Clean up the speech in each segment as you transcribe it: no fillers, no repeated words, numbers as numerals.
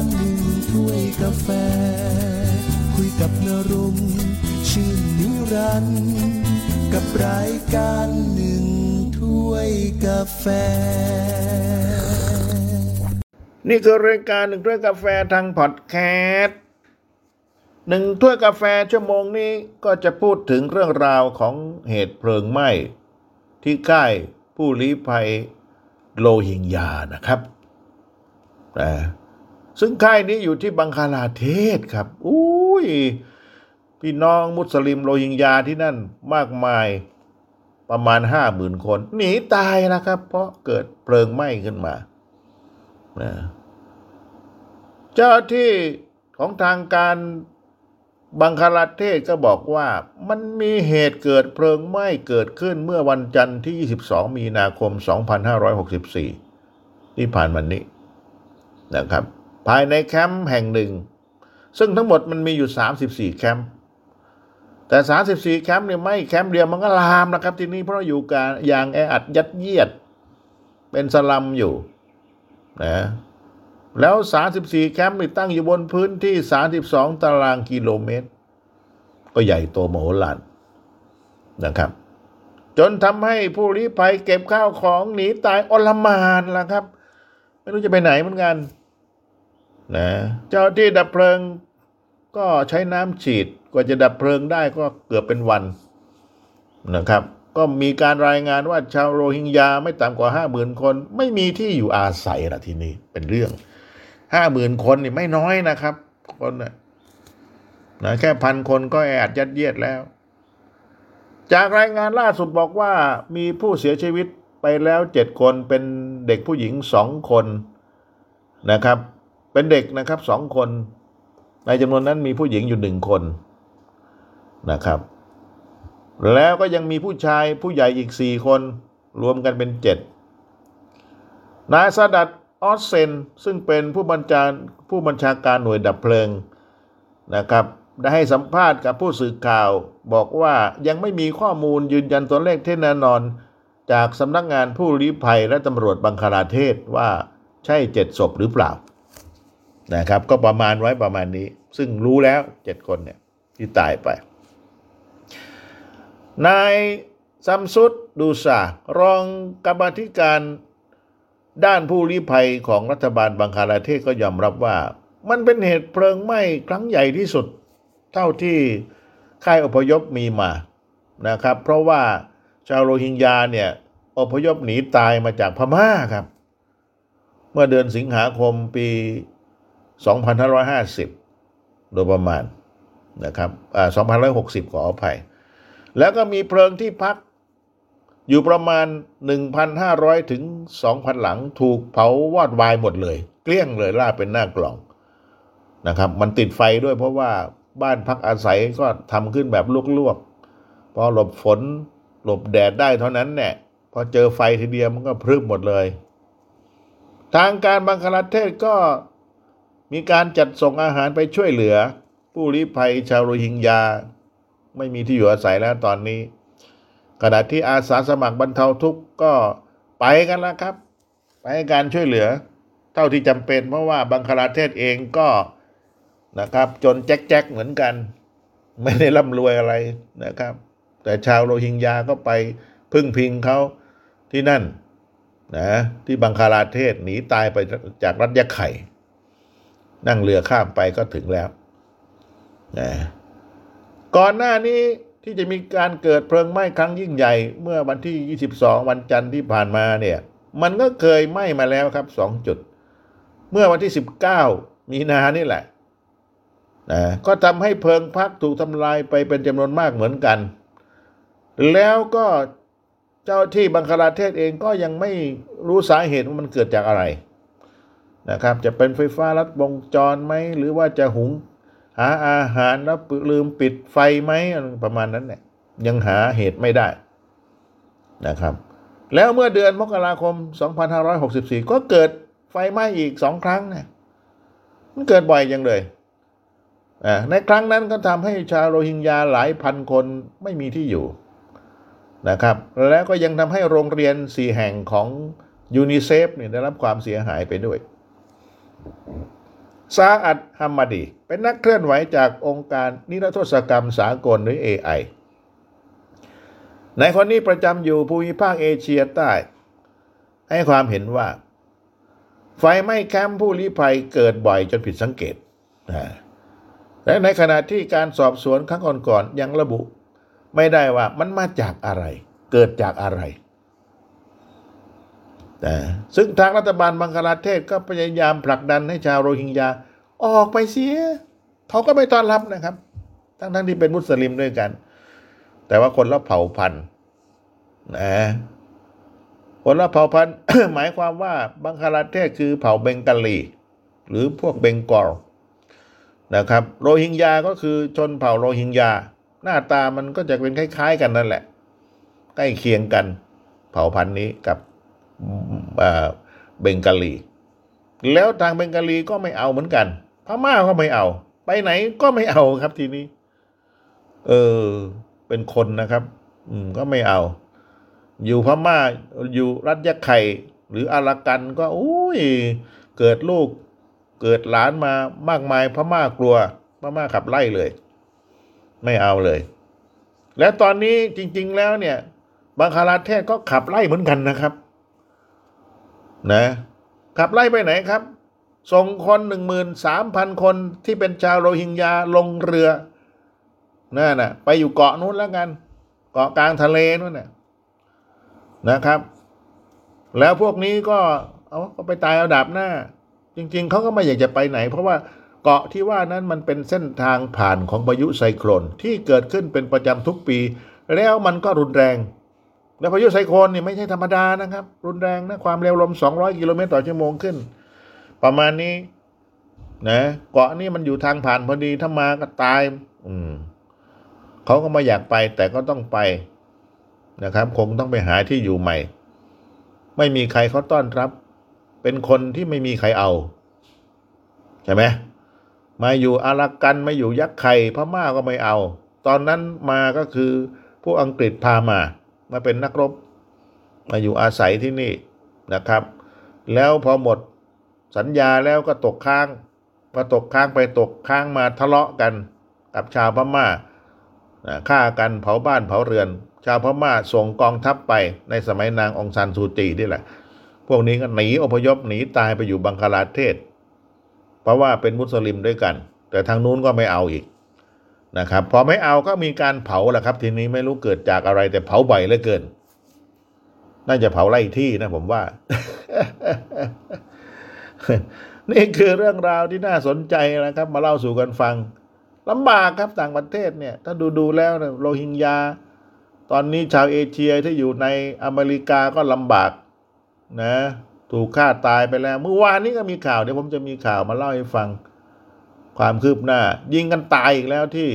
างหนึ่งถ้วยกาแฟคุยกับนรงค์ชื่นนิรันดร์กับรายการหนึ่งถ้วยกาแฟนี่คือรายการหนึ่งถ้วยกาแฟทางพอดแคสต์หนึ่งถ้วยกาแฟชั่วโมงนี้ก็จะพูดถึงเรื่องราวของเหตุเพลิงไหม้ที่ค่ายผู้ลี้ภัยโรฮิงญานะครับซึ่งค่ายนี้อยู่ที่บังคลาเทศครับอุ้ยพี่น้องมุสลิมโรฮิงญาที่นั่นมากมายประมาณ 50,000 คนหนีตายนะครับเพราะเกิดเพลิงไหม้ขึ้นมาเจ้าที่ของทางการบังคลาเทศก็บอกว่ามันมีเหตุเกิดเพลิงไหม้เกิดขึ้นเมื่อวันจันทร์ที่22มีนาคม2564ที่ผ่านมานี้นะครับภายในแคมป์แห่งหนึ่งซึ่งทั้งหมดมันมีอยู่34แคมป์แต่34แคมป์เนี่ยไม่แคมป์เดียวมันก็ลามนะครับทีนี้เพราะอยู่กันอย่างแออัดยัดเยียดเป็นสลัมอยู่นะแล้ว34แคมป์นี่ตั้งอยู่บนพื้นที่32ตารางกิโลเมตรก็ใหญ่โตมโหฬารนะครับจนทำให้ผู้ลี้ภัยเก็บข้าวของหนีตายอลหม่านล่ะครับไม่รู้จะไปไหนเหมือนกันนะเจ้าที่ดับเพลิงก็ใช้น้ำฉีดกว่าจะดับเพลิงได้ก็เกือบเป็นวันนะครับก็มีการรายงานว่าชาวโรฮิงญาไม่ต่ำกว่า 50,000 คนไม่มีที่อยู่อาศัยละทีนี้เป็นเรื่อง 50,000 คนนี่ไม่น้อยนะครับคนน่ะนะแค่ 1,000 คนก็แออัดยัดเยียดแล้วจากรายงานล่าสุดบอกว่ามีผู้เสียชีวิตไปแล้ว7คนเป็นเด็กผู้หญิง2คนนะครับเป็นเด็กนะครับ2คนในจำนวนนั้นมีผู้หญิงอยู่1คนนะครับแล้วก็ยังมีผู้ชายผู้ใหญ่อีก4คนรวมกันเป็น7นายซาดัตออสเซนซึ่งเป็นผู้บัญชาการหน่วยดับเพลิงนะครับได้ให้สัมภาษณ์กับผู้สื่อข่าวบอกว่ายังไม่มีข้อมูลยืนยันตัวเลขที่แน่นอนจากสำนักงานผู้ลี้ภัยและตำรวจบังคลาเทศว่าใช่7ศพหรือเปล่านะครับก็ประมาณไว้ประมาณนี้ซึ่งรู้แล้ว7คนเนี่ยที่ตายไปนายซัมซุดดูซารองกรรมาธิการด้านผู้ลี้ภัยของรัฐบาลบังคลาเทศก็ยอมรับว่ามันเป็นเหตุเพลิงไหม้ครั้งใหญ่ที่สุดเท่าที่ค่ายอพยพมีมานะครับเพราะว่าชาวโรฮิงญาเนี่ยอพยพหนีตายมาจากพม่าครับเมื่อเดือนสิงหาคมปี2550โดยประมาณนะครับ2560ขออภัยแล้วก็มีเพลิงที่พักอยู่ประมาณ 1,500 ถึง 2,000 หลังถูกเผาวอดวายหมดเลยเกลี้ยงเลยล่าเป็นหน้ากล่องนะครับมันติดไฟด้วยเพราะว่าบ้านพักอาศัยก็ทำขึ้นแบบลวกๆพอหลบฝนหลบแดดได้เท่านั้นแหละพอเจอไฟทีเดียวมันก็พรึบหมดเลยทางการบังคลาเทศก็มีการจัดส่งอาหารไปช่วยเหลือผู้ลี้ภัยชาวโรฮิงญาไม่มีที่อยู่อาศัยแล้วตอนนี้ขณะที่อาสาสมัครบรรเทาทุกข์ก็ไปกันแล้วครับไปให้การช่วยเหลือเท่าที่จำเป็นเพราะว่าบังคลาเทศเองก็นะครับจนแจ๊กๆเหมือนกันไม่ได้ร่ำรวยอะไรนะครับแต่ชาวโรฮิงญาก็ไปพึ่งพิงเขาที่นั่นนะที่บังคลาเทศหนีตายไปจากรัฐยะไข่นั่งเรือข้ามไปก็ถึงแล้วนะก่อนหน้านี้ที่จะมีการเกิดเพลิงไหม้ครั้งยิ่งใหญ่เมื่อวันที่22วันจันทร์ที่ผ่านมาเนี่ยมันก็เคยไหม้มาแล้วครับ2จุดเมื่อวันที่19มีนานี่แหละนะก็ทำให้เพลิงพักถูกทำลายไปเป็นจำนวนมากเหมือนกันแล้วก็เจ้าที่บังคลาเทศเองก็ยังไม่รู้สาเหตุว่ามันเกิดจากอะไรนะครับจะเป็นไฟฟ้าลัดวงจรไหมหรือว่าจะหุงหาอาหารแล้วลืมปิดไฟไหมประมาณนั้นเนี่ยยังหาเหตุไม่ได้นะครับแล้วเมื่อเดือนมกราคม2564ก็เกิดไฟไหม้อีก2ครั้งเนี่ยมันเกิดบ่อยจังเลยในครั้งนั้นก็ทำให้ชาวโรฮิงญาหลายพันคนไม่มีที่อยู่นะครับแล้วก็ยังทำให้โรงเรียน4แห่งของยูนิเซฟเนี่ยได้รับความเสียหายไปด้วย ซาอัดฮัมมาดีเป็นนักเคลื่อนไหวจากองค์การนิรโทษกรรมสากลหรือ AI ในคนนี้ประจำอยู่ภูมิภาคเอเชียใต้ให้ความเห็นว่าไฟไหม้แคมป์ผู้ลี้ภัยเกิดบ่อยจนผิดสังเกตและในขณะที่การสอบสวนครั้งก่อนๆยังระบุไม่ได้ว่ามันมาจากอะไรเกิดจากอะไรซึ่งทางรัฐบาลบังคลาเทศก็พยายามผลักดันให้ชาวโรฮิงญาออกไปเสียเขาก็ไม่ต้อนรับนะครับทั้งที่เป็นมุสลิมด้วยกันแต่ว่าคนละเผ่าพันธุ์คนละเผ่าพันธุ์ หมายความว่าบังคลาเทศคือเผ่าเบงกาลีหรือพวกเบงกอลนะครับโรฮิงญาก็คือชนเผ่าโรฮิงญาหน้าตามันก็จะเป็นคล้ายๆกันนั่นแหละใกล้เคียงกันเผ่าพันธุ์นี้กับเบงกาลีแล้วทางเบงกาลีก็ไม่เอาเหมือนกันพม่าก็ไม่เอาไปไหนก็ไม่เอาครับทีนี้เป็นคนนะครับก็ไม่เอาอยู่พม่าอยู่รัฐยะไข่หรืออารากันก็อุ้ยเกิดลูกเกิดหลานมามากมายพม่ากลัวพม่าขับไล่เลยไม่เอาเลยและตอนนี้จริงๆแล้วเนี่ยบังคลาเทศก็ขับไล่เหมือนกันนะครับนะขับไล่ไปไหนครับส่งคน 13,000 คนที่เป็นชาวโรฮิงญาลงเรือนั่นน่ะไปอยู่เกาะนู้นแล้วกันเกาะกลางทะเลนู้นน่ะนะครับแล้วพวกนี้ก็เอาไปตายเอาดาบหน้าจริงๆเขาก็ไม่อยากจะไปไหนเพราะว่าเกาะที่ว่านั้นมันเป็นเส้นทางผ่านของพายุไซโคลนที่เกิดขึ้นเป็นประจำทุกปีแล้วมันก็รุนแรงและพายุไซโคลนนี่ไม่ใช่ธรรมดานะครับรุนแรงนะความเร็วลม200 กิโลเมตรต่อชั่วโมงขึ้นประมาณนี้นะเกาะนี่มันอยู่ทางผ่านพอดีถ้ามาก็ตายเขาก็ไม่อยากไปแต่ก็ต้องไปนะครับคงต้องไปหาที่อยู่ใหม่ไม่มีใครเขาต้อนรับเป็นคนที่ไม่มีใครเอาใช่ไหมมาอยู่อารากันมาอยู่ยักษ์ไข่พม่าก็ไม่เอาตอนนั้นมาก็คือผู้อังกฤษพามาเป็นนักรบมาอยู่อาศัยที่นี่นะครับแล้วพอหมดสัญญาแล้วก็ตกค้างพอตกค้างไปตกค้างมาทะเลาะกันกับชาวพม่าฆ่ากันเผาบ้านเผาเรือนชาวพม่าส่งกองทัพไปในสมัยนางองซานซูจีนี่แหละพวกนี้ก็หนีอพยพหนีตายไปอยู่บังคลาเทศเพราะว่าเป็นมุสลิมด้วยกันแต่ทางนู้นก็ไม่เอาอีกนะครับพอไม่เอาก็มีการเผาแหละครับทีนี้ไม่รู้เกิดจากอะไรแต่เผาบ่อยเหลือเกินน่าจะเผาไล่ที่นะผมว่า นี่คือเรื่องราวที่น่าสนใจนะครับมาเล่าสู่กันฟังลำบากครับต่างประเทศเนี่ยถ้าดูแล้วนะโรฮิงญาตอนนี้ชาวเอเชียที่อยู่ในอเมริกาก็ลำบากนะถูกฆ่าตายไปแล้วเมื่อวานนี้ก็มีข่าวเดี๋ยวผมจะมีข่าวมาเล่าให้ฟังความคืบหน้ายิงกันตายอีกแล้วที่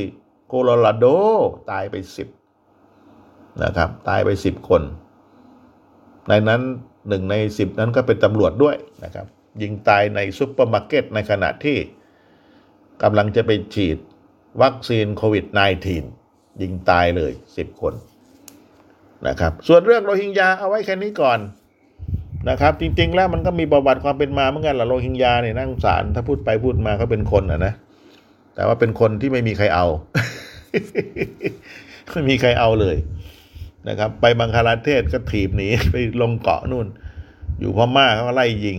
โคโลราโดตายไป10นะครับตายไป10คนในนั้น1ใน10นั้นก็เป็นตำรวจด้วยนะครับยิงตายในซุปเปอร์มาร์เก็ตในขณะที่กำลังจะไปฉีดวัคซีนโควิด -19 ยิงตายเลย10คนนะครับส่วนเรื่องโรฮิงญาเอาไว้แค่นี้ก่อนนะครับจริงๆแล้วมันก็มีประวัติความเป็นมาเหมือนกันแหละโรฮิงญาเนี่ยน่าสงสารถ้าพูดไปพูดมาเขาเป็นคนนะแต่ว่าเป็นคนที่ไม่มีใครเอา ไม่มีใครเอาเลยนะครับไปบังคลาเทศก็ถีบหนีไปลงเกาะนู่นอยู่พม่าเขาก็ไล่ยิง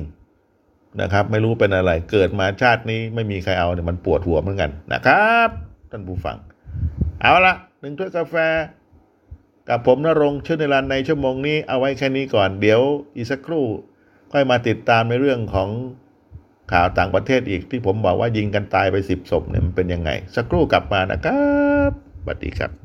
นะครับไม่รู้เป็นอะไรเกิดมาชาตินี้ไม่มีใครเอาเนี่ยมันปวดหัวเหมือนกันนะครับท่านผู้ฟังเอาละ1ถ้วยกาแฟกับผมณรงค์ เชื้อนิรันดร์ในชั่วโมงนี้เอาไว้แค่นี้ก่อนเดี๋ยวอีกสักครู่ค่อยมาติดตามในเรื่องของข่าวต่างประเทศอีกที่ผมบอกว่ายิงกันตายไป10ศพเนี่ยมันเป็นยังไงสักครู่กลับมานะครับสวัสดีครับ